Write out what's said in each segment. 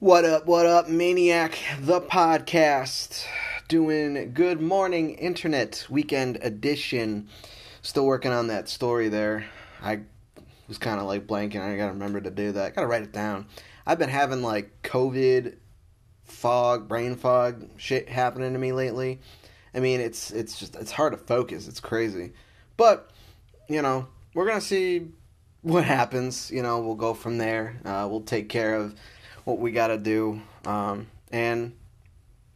What up, Maniac, the podcast, doing Good Morning Internet Weekend Edition. Still working on that story there. I was kind of like blanking. I gotta remember to do that. I gotta write it down. I've been having like COVID fog, brain fog shit happening to me lately. I mean, it's hard to focus. It's crazy. But, you know, we're gonna see what happens. You know, we'll go from there. We'll take care of what we gotta do, and,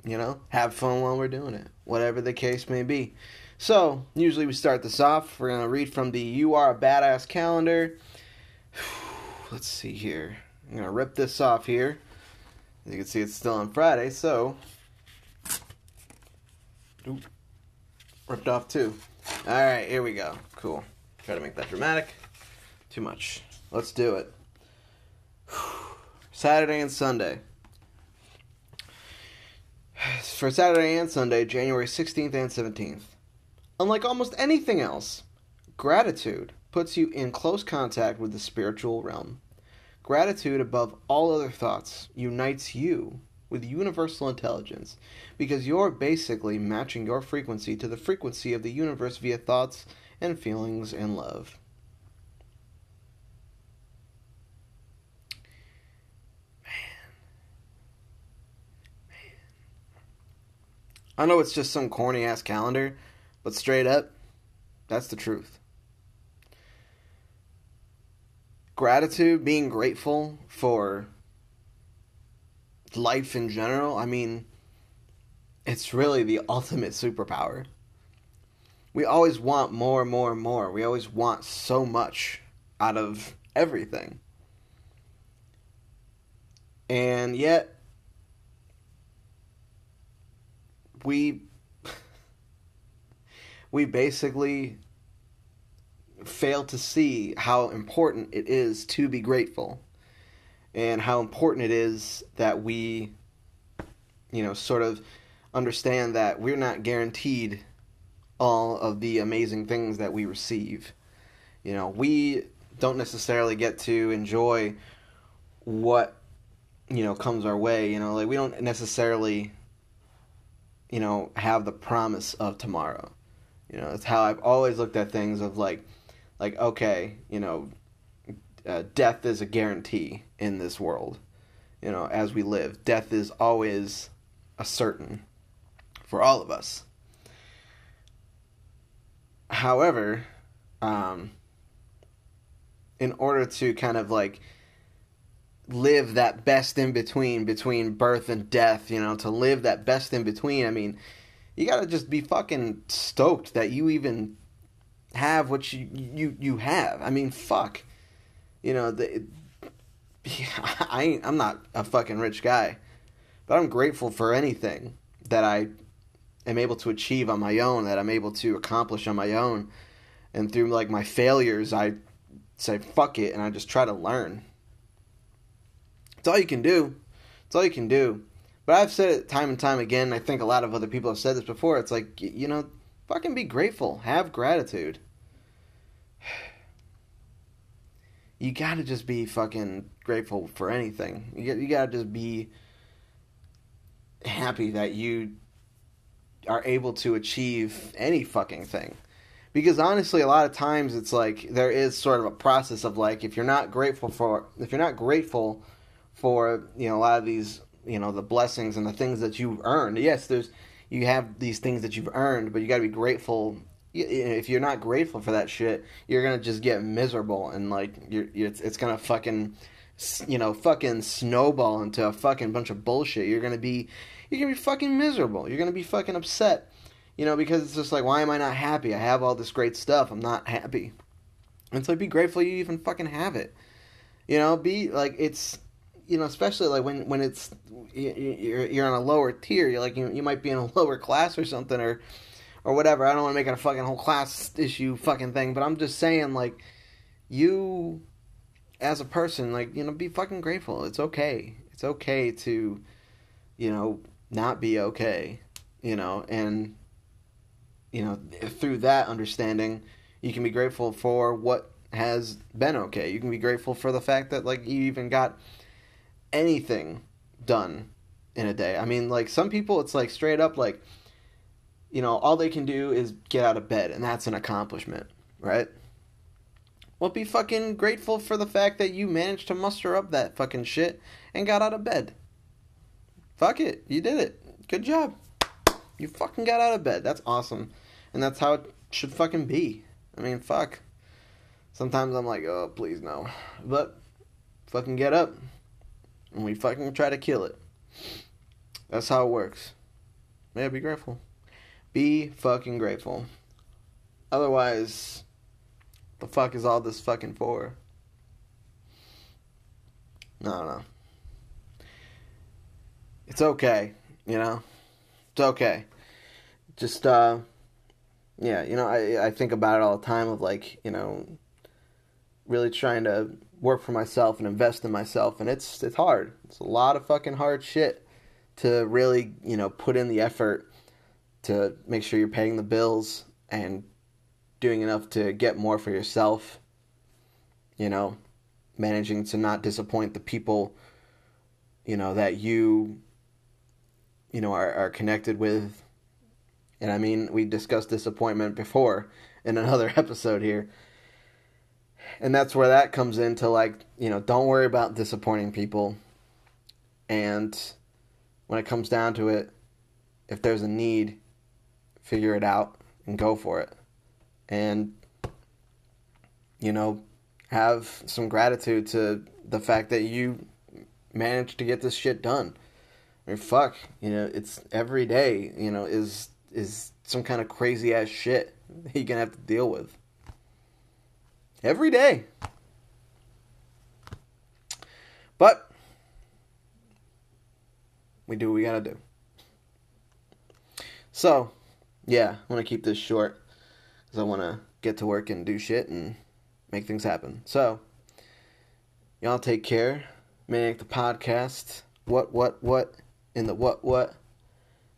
you know, have fun while we're doing it, whatever the case may be. So, usually we start this off, we're gonna read from the You Are a Badass calendar. Let's see here, I'm gonna rip this off here. As you can see, it's still on Friday, so, ripped off too. Alright, here we go, cool. Try to make that dramatic, too much, let's do it. Saturday and Sunday. For Saturday and Sunday, January 16th and 17th. Unlike almost anything else, gratitude puts you in close contact with the spiritual realm. Gratitude, above all other thoughts, unites you with universal intelligence, because you're basically matching your frequency to the frequency of the universe via thoughts and feelings and love. I know it's just some corny-ass calendar, but straight up, that's the truth. Gratitude, being grateful for life in general, I mean, it's really the ultimate superpower. We always want more and more and more. We always want so much out of everything. And yet, we basically fail to see how important it is to be grateful, and how important it is that we, you know, sort of understand that we're not guaranteed all of the amazing things that we receive. You know, we don't necessarily get to enjoy what, you know, comes our way. You know, like, we don't necessarily, you know, have the promise of tomorrow. You know, it's how I've always looked at things of like, okay, you know, death is a guarantee in this world. You know, as we live, death is always a certain for all of us. However, in order to kind of like live that best in between birth and death, you know, to live that best in between, I mean, you gotta just be fucking stoked that you even have what you have. I mean, fuck, you know, I'm not a fucking rich guy, but I'm grateful for anything that I am able to achieve on my own, that I'm able to accomplish on my own, and through like my failures, I say fuck it, and I just try to learn. It's all you can do. It's all you can do. But I've said it time and time again, and I think a lot of other people have said this before. It's like, you know, fucking be grateful. Have gratitude. You gotta just be fucking grateful for anything. You gotta just be happy that you are able to achieve any fucking thing. Because honestly, a lot of times it's like, there is sort of a process of like, if you're not grateful for, you know, a lot of these, you know, the blessings and the things that you've earned. Yes, you have these things that you've earned, but you got to be grateful. If you're not grateful for that shit, you're going to just get miserable, and like, it's going to fucking, you know, fucking snowball into a fucking bunch of bullshit. You're going to be fucking miserable. You're going to be fucking upset, you know, because it's just like, why am I not happy? I have all this great stuff. I'm not happy. And so be grateful you even fucking have it. You know, be like, it's, you know, especially like when it's, you're on a lower tier, you're like, you might be in a lower class or something, or whatever. I don't want to make it a fucking whole class issue fucking thing, but I'm just saying, like, you as a person, like, you know, be fucking grateful. It's okay. It's okay to, you know, not be okay, you know, and, you know, through that understanding, you can be grateful for what has been okay. You can be grateful for the fact that, like, you even got anything done in a day. I mean, like, some people, it's like straight up, like, you know, all they can do is get out of bed, and that's an accomplishment, right? Well, be fucking grateful for the fact that you managed to muster up that fucking shit and got out of bed. Fuck it. You did it. Good job. You fucking got out of bed. That's awesome. And that's how it should fucking be. I mean, fuck. Sometimes I'm like, oh, please no. But fucking get up. And we fucking try to kill it. That's how it works. Yeah, be grateful. Be fucking grateful. Otherwise, the fuck is all this fucking for? No. It's okay, you know? It's okay. Just, yeah, you know, I think about it all the time of, like, you know, really trying to work for myself and invest in myself, and it's hard. It's a lot of fucking hard shit to really, you know, put in the effort to make sure you're paying the bills and doing enough to get more for yourself, you know, managing to not disappoint the people, you know, that you know, are connected with. And I mean, we discussed disappointment before in another episode here. And that's where that comes into, like, you know, don't worry about disappointing people. And when it comes down to it, if there's a need, figure it out and go for it. And, you know, have some gratitude to the fact that you managed to get this shit done. I mean, fuck, you know, it's every day, you know, is some kind of crazy-ass shit that you're going to have to deal with. Every day. But we do what we gotta do. So, yeah, I want to keep this short because I want to get to work and do shit and make things happen. So, y'all take care. Maniac the podcast. What? In the what?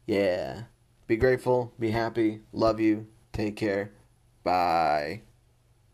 Yeah. Be grateful. Be happy. Love you. Take care. Bye.